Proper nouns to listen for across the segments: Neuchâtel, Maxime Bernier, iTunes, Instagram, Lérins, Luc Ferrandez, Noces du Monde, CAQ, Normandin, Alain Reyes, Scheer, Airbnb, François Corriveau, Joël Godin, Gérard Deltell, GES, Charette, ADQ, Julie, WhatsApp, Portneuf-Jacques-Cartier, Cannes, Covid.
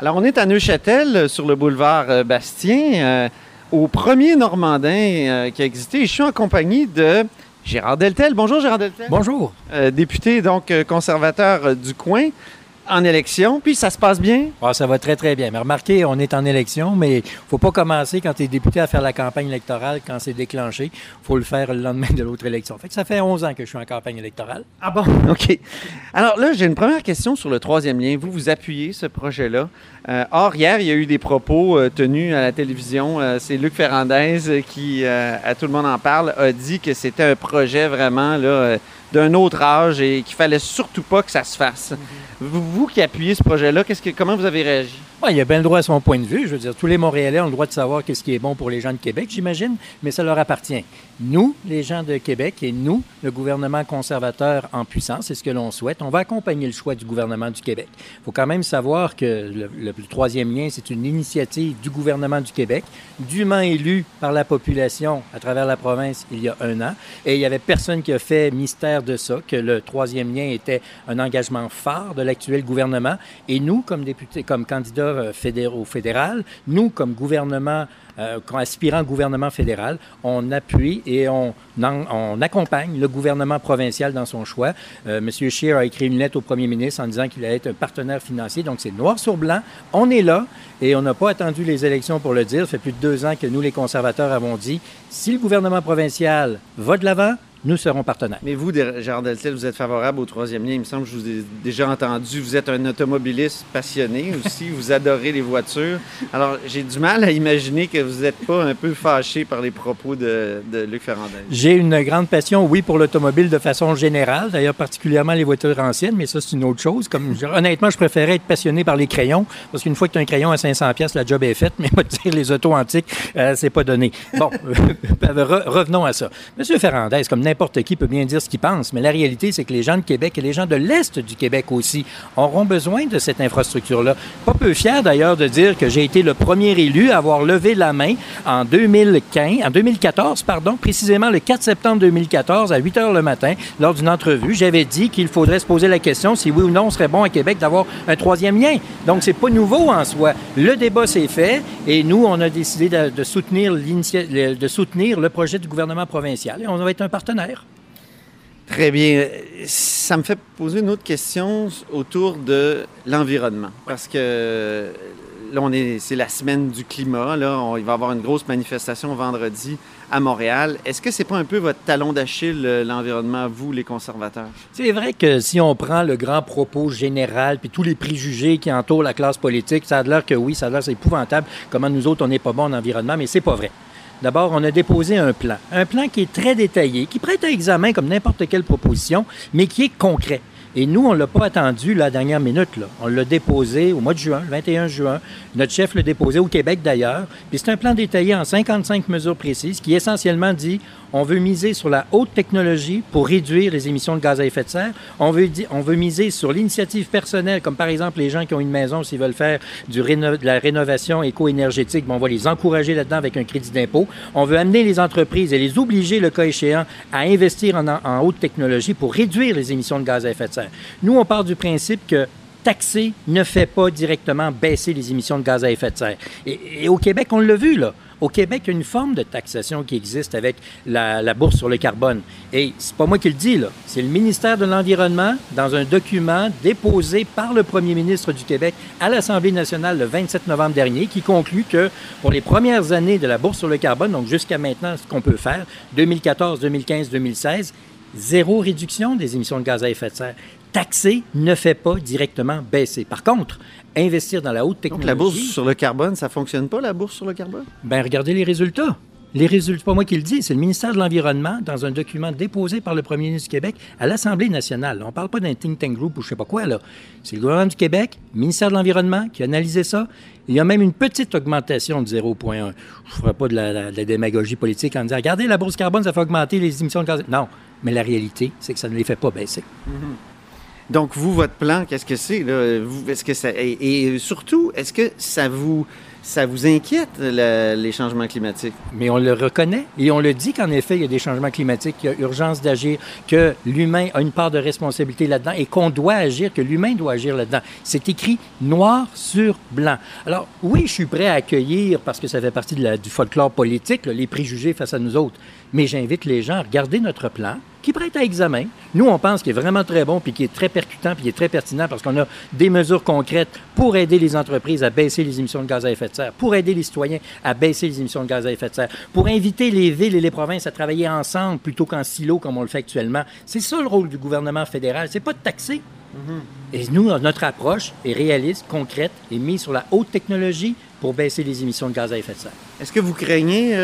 Alors, on est à Neuchâtel, sur le boulevard Bastien, au premier Normandin qui a existé. Je suis en compagnie de Gérard Deltell. Bonjour, Gérard Deltell. Bonjour. Député, donc, conservateur du coin, en élection. Puis, ça se passe bien? Ah, ça va très, très bien. Mais remarquez, on est en élection, mais il ne faut pas commencer quand tu es député à faire la campagne électorale quand c'est déclenché. Il faut le faire le lendemain de l'autre élection. Fait que ça fait 11 ans que je suis en campagne électorale. Ah bon? OK. Alors là, j'ai une première question sur le troisième lien. Vous appuyez ce projet-là. Or, hier, il y a eu des propos tenus à la télévision. C'est Luc Ferrandez qui, à Tout le monde en parle, a dit que c'était un projet vraiment là, d'un autre âge et qu'il fallait surtout pas que ça se fasse. Vous qui appuyez ce projet-là, comment vous avez réagi? Ouais, il a bien le droit à son point de vue. Je veux dire, tous les Montréalais ont le droit de savoir qu'est-ce qui est bon pour les gens de Québec, j'imagine, mais ça leur appartient. Nous, les gens de Québec, et nous, le gouvernement conservateur en puissance, c'est ce que l'on souhaite. On va accompagner le choix du gouvernement du Québec. Il faut quand même savoir que le troisième lien, c'est une initiative du gouvernement du Québec, dûment élu par la population à travers la province il y a un an. Et il n'y avait personne qui a fait mystère de ça, que le troisième lien était un engagement phare de l'actuel gouvernement. Et nous, comme députés, comme candidats au fédéral, nous, comme gouvernement, aspirant gouvernement fédéral, on appuie et on accompagne le gouvernement provincial dans son choix. M. Scheer a écrit une lettre au premier ministre en disant qu'il allait être un partenaire financier. Donc, c'est noir sur blanc. On est là et on n'a pas attendu les élections pour le dire. Ça fait plus de 2 ans que nous, les conservateurs, avons dit si le gouvernement provincial va de l'avant, nous serons partenaires. Mais vous, Gérard Deltell, vous êtes favorable au troisième lien. Il me semble que je vous ai déjà entendu. Vous êtes un automobiliste passionné aussi. Vous adorez les voitures. Alors, j'ai du mal à imaginer que vous n'êtes pas un peu fâché par les propos de Luc Ferrandez. J'ai une grande passion, oui, pour l'automobile de façon générale. D'ailleurs, particulièrement les voitures anciennes, mais ça, c'est une autre chose. Comme, honnêtement, je préférais être passionné par les crayons parce qu'une fois que tu as un crayon à 500$, la job est faite. Mais moi, dire les autos antiques, c'est pas donné. Bon, revenons à ça. Monsieur Ferrandez, comme n'importe qui peut bien dire ce qu'il pense, mais la réalité, c'est que les gens de Québec et les gens de l'Est du Québec aussi auront besoin de cette infrastructure-là. Pas peu fier, d'ailleurs, de dire que j'ai été le premier élu à avoir levé la main en 2014, précisément le 4 septembre 2014, à 8 h le matin, lors d'une entrevue. J'avais dit qu'il faudrait se poser la question si oui ou non, on serait bon à Québec d'avoir un troisième lien. Donc, c'est pas nouveau en soi. Le débat s'est fait et nous, on a décidé de soutenir le projet du gouvernement provincial. Et on va être un partenaire. Très bien. Ça me fait poser une autre question autour de l'environnement. Parce que là, c'est la semaine du climat. Là, il va y avoir une grosse manifestation vendredi à Montréal. Est-ce que c'est pas un peu votre talon d'Achille, l'environnement, vous, les conservateurs? C'est vrai que si on prend le grand propos général puis tous les préjugés qui entourent la classe politique, ça a l'air que oui, ça a l'air c'est épouvantable. Comment nous autres, on n'est pas bons en environnement, mais c'est pas vrai. D'abord, on a déposé un plan qui est très détaillé, qui prête à examen comme n'importe quelle proposition, mais qui est concret. Et nous, on ne l'a pas attendu la dernière minute. Là. On l'a déposé au mois de juin, le 21 juin. Notre chef l'a déposé au Québec d'ailleurs. Puis c'est un plan détaillé en 55 mesures précises qui essentiellement dit on veut miser sur la haute technologie pour réduire les émissions de gaz à effet de serre. On veut miser sur l'initiative personnelle, comme par exemple les gens qui ont une maison, s'ils veulent faire de la rénovation éco-énergétique, ben on va les encourager là-dedans avec un crédit d'impôt. On veut amener les entreprises et les obliger, le cas échéant, à investir en haute technologie pour réduire les émissions de gaz à effet de serre. Nous, on part du principe que taxer ne fait pas directement baisser les émissions de gaz à effet de serre. Et au Québec, on l'a vu, là. Au Québec, il y a une forme de taxation qui existe avec la bourse sur le carbone. Et c'est pas moi qui le dis, là. C'est le ministère de l'Environnement, dans un document déposé par le premier ministre du Québec à l'Assemblée nationale le 27 novembre dernier, qui conclut que pour les premières années de la bourse sur le carbone, donc jusqu'à maintenant, ce qu'on peut faire, 2014, 2015, 2016, zéro réduction des émissions de gaz à effet de serre. Taxer ne fait pas directement baisser. Par contre, investir dans la haute technologie... Donc la bourse sur le carbone, ça ne fonctionne pas, la bourse sur le carbone? Bien, regardez les résultats. Les résultats, pas moi qui le dis, c'est le ministère de l'Environnement dans un document déposé par le premier ministre du Québec à l'Assemblée nationale. On ne parle pas d'un think tank group ou je ne sais pas quoi, là. C'est le gouvernement du Québec, le ministère de l'Environnement qui a analysé ça. Il y a même une petite augmentation de 0,1. Je ne ferai pas de la démagogie politique en disant « Regardez, la bourse carbone, ça fait augmenter les émissions de gaz... » Non, mais la réalité, c'est que ça ne les fait pas baisser. Mm-hmm. Donc, vous, votre plan, qu'est-ce que c'est, là? Est-ce que ça, et surtout, est-ce que ça vous inquiète, les changements climatiques? Mais on le reconnaît et on le dit qu'en effet, il y a des changements climatiques, qu'il y a urgence d'agir, que l'humain a une part de responsabilité là-dedans et qu'on doit agir, que l'humain doit agir là-dedans. C'est écrit noir sur blanc. Alors, oui, je suis prêt à accueillir, parce que ça fait partie du folklore politique, là, les préjugés face à nous autres, mais j'invite les gens à regarder notre plan, qui prête à examen. Nous, on pense qu'il est vraiment très bon, puis qu'il est très percutant, puis qu'il est très pertinent, parce qu'on a des mesures concrètes pour aider les entreprises à baisser les émissions de gaz à effet de serre, pour aider les citoyens à baisser les émissions de gaz à effet de serre, pour inviter les villes et les provinces à travailler ensemble plutôt qu'en silo, comme on le fait actuellement. C'est ça le rôle du gouvernement fédéral, c'est pas de taxer. Mm-hmm. Et nous, notre approche est réaliste, concrète, et mise sur la haute technologie pour baisser les émissions de gaz à effet de serre. Est-ce que vous craignez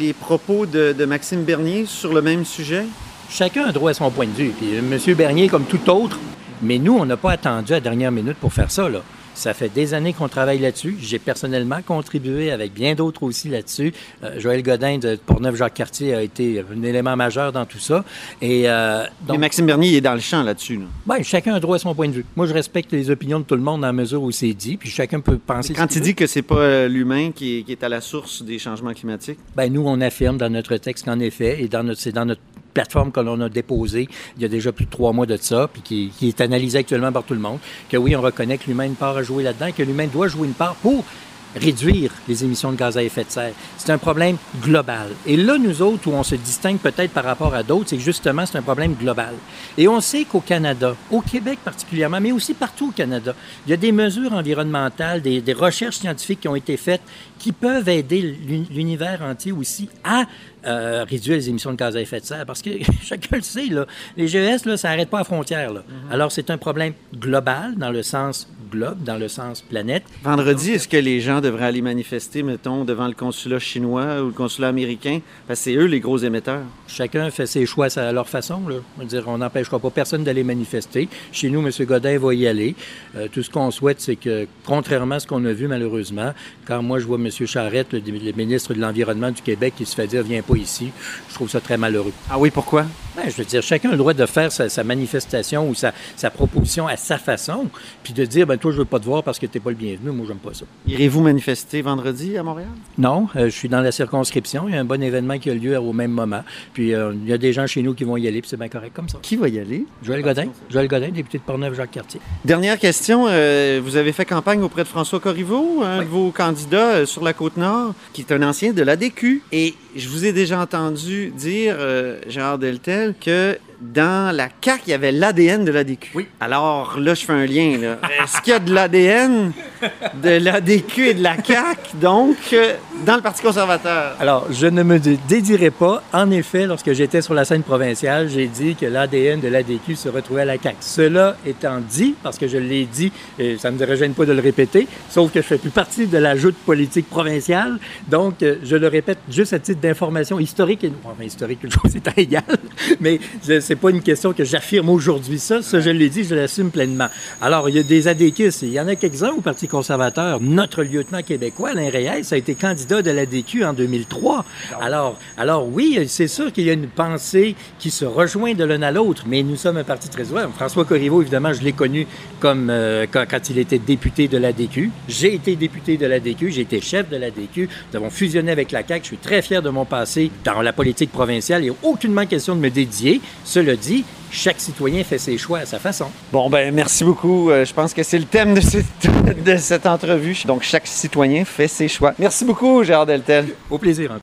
les propos de Maxime Bernier sur le même sujet? Chacun a droit à son point de vue. Puis, M. Bernier, comme tout autre, mais nous, on n'a pas attendu à la dernière minute pour faire ça, là. Ça fait des années qu'on travaille là-dessus. J'ai personnellement contribué avec bien d'autres aussi là-dessus. Joël Godin de Portneuf-Jacques-Cartier a été un élément majeur dans tout ça. Et donc, mais Maxime Bernier, il est dans le champ là-dessus, là. Bien, chacun a droit à son point de vue. Moi, je respecte les opinions de tout le monde dans la mesure où c'est dit, puis chacun peut penser... Mais quand il dit que c'est pas l'humain qui est à la source des changements climatiques? Bien, nous, on affirme dans notre texte qu'en effet, et c'est dans notre plateforme que l'on a déposée il y a déjà plus de 3 mois de ça, puis qui est analysée actuellement par tout le monde, que oui, on reconnaît que l'humain a une part à jouer là-dedans, que l'humain doit jouer une part pour réduire les émissions de gaz à effet de serre. C'est un problème global. Et là, nous autres, où on se distingue peut-être par rapport à d'autres, c'est que justement, c'est un problème global. Et on sait qu'au Canada, au Québec particulièrement, mais aussi partout au Canada, il y a des mesures environnementales, des recherches scientifiques qui ont été faites qui peuvent aider l'univers entier aussi à réduire les émissions de gaz à effet de serre. Parce que chacun le sait, là, les GES, là, ça n'arrête pas à la frontière, là. Mm-hmm. Alors, c'est un problème global, dans le sens globe, dans le sens planète. Vendredi, est-ce que les gens devraient aller manifester, mettons, devant le consulat chinois ou le consulat américain? Parce que c'est eux les gros émetteurs. Chacun fait ses choix à leur façon, là. On n'empêchera pas personne d'aller manifester. Chez nous, M. Godin va y aller. Tout ce qu'on souhaite, c'est que, contrairement à ce qu'on a vu, malheureusement, quand moi, je vois M. Charette, le ministre de l'Environnement du Québec, qui se fait dire « Viens pas ici », je trouve ça très malheureux. Ah oui, pourquoi? Ben, je veux dire, chacun a le droit de faire sa manifestation ou sa proposition à sa façon, puis de dire « Ben toi, je veux pas te voir parce que t'es pas le bienvenu, moi, j'aime pas ça. » Irez-vous manifester vendredi à Montréal? Non, je suis dans la circonscription, il y a un bon événement qui a lieu au même moment, puis il y a des gens chez nous qui vont y aller, puis c'est bien correct comme ça. Qui va y aller? Joël Godin, député de Portneuf-Jacques-Cartier. Dernière question, vous avez fait campagne auprès de François Corriveau, un de vos candidats sur la Côte-Nord, qui est un ancien de l'ADQ. Et je vous ai déjà entendu dire, Gérard Deltell, que dans la CAQ, il y avait l'ADN de l'ADQ. Oui. Alors là, je fais un lien, là. Est-ce qu'il y a de l'ADN de l'ADQ et de la CAQ, donc, dans le Parti conservateur? Alors, je ne me dédirai pas. En effet, lorsque j'étais sur la scène provinciale, j'ai dit que l'ADN de l'ADQ se retrouvait à la CAQ. Cela étant dit, parce que je l'ai dit, et ça ne me gêne pas de le répéter, sauf que je ne fais plus partie de la joute politique provinciale, donc je le répète juste à titre d'information historique, et enfin historique, une chose étant égale, mais c'est pas une question que j'affirme aujourd'hui, ça je l'ai dit, je l'assume pleinement. Alors, il y a des ADQistes, il y en a quelques-uns au Parti conservateur. Notre lieutenant québécois, Alain Reyes, a été candidat de l'ADQ en 2003. Alors oui, c'est sûr qu'il y a une pensée qui se rejoint de l'un à l'autre, mais nous sommes un parti très ouvert. François Corriveau, évidemment, je l'ai connu comme quand il était député de l'ADQ. J'ai été député de l'ADQ, j'ai été chef de l'ADQ. Nous avons fusionné avec la CAQ. Je suis très fier de mon passé dans la politique provinciale. Il n'y a aucunement question de me dédier. Cela dit, chaque citoyen fait ses choix à sa façon. Bon, ben merci beaucoup. Je pense que c'est le thème de cette entrevue. Donc, chaque citoyen fait ses choix. Merci beaucoup, Gérard Deltell. Au plaisir.